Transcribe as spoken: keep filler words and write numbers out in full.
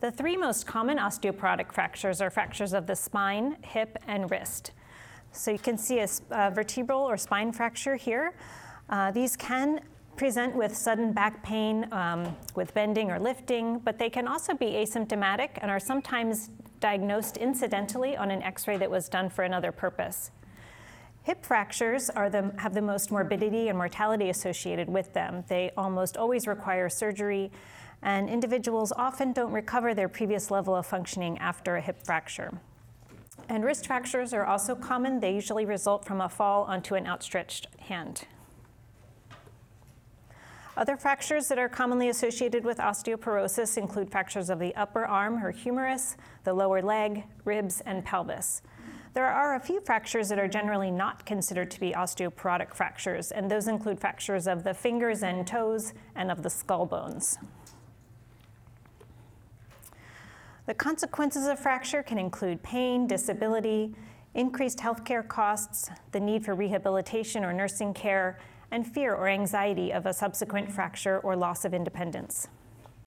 The three most common osteoporotic fractures are fractures of the spine, hip, and wrist. So you can see a, a vertebral or spine fracture here. Uh, these can present with sudden back pain, um, with bending or lifting, but they can also be asymptomatic and are sometimes diagnosed incidentally on an x-ray that was done for another purpose. Hip fractures are the, have the most morbidity and mortality associated with them. They almost always require surgery, and individuals often don't recover their previous level of functioning after a hip fracture. And wrist fractures are also common. They usually result from a fall onto an outstretched hand. Other fractures that are commonly associated with osteoporosis include fractures of the upper arm or humerus, the lower leg, ribs, and pelvis. There are a few fractures that are generally not considered to be osteoporotic fractures, and those include fractures of the fingers and toes and of the skull bones. The consequences of fracture can include pain, disability, increased healthcare costs, the need for rehabilitation or nursing care, and fear or anxiety of a subsequent fracture or loss of independence.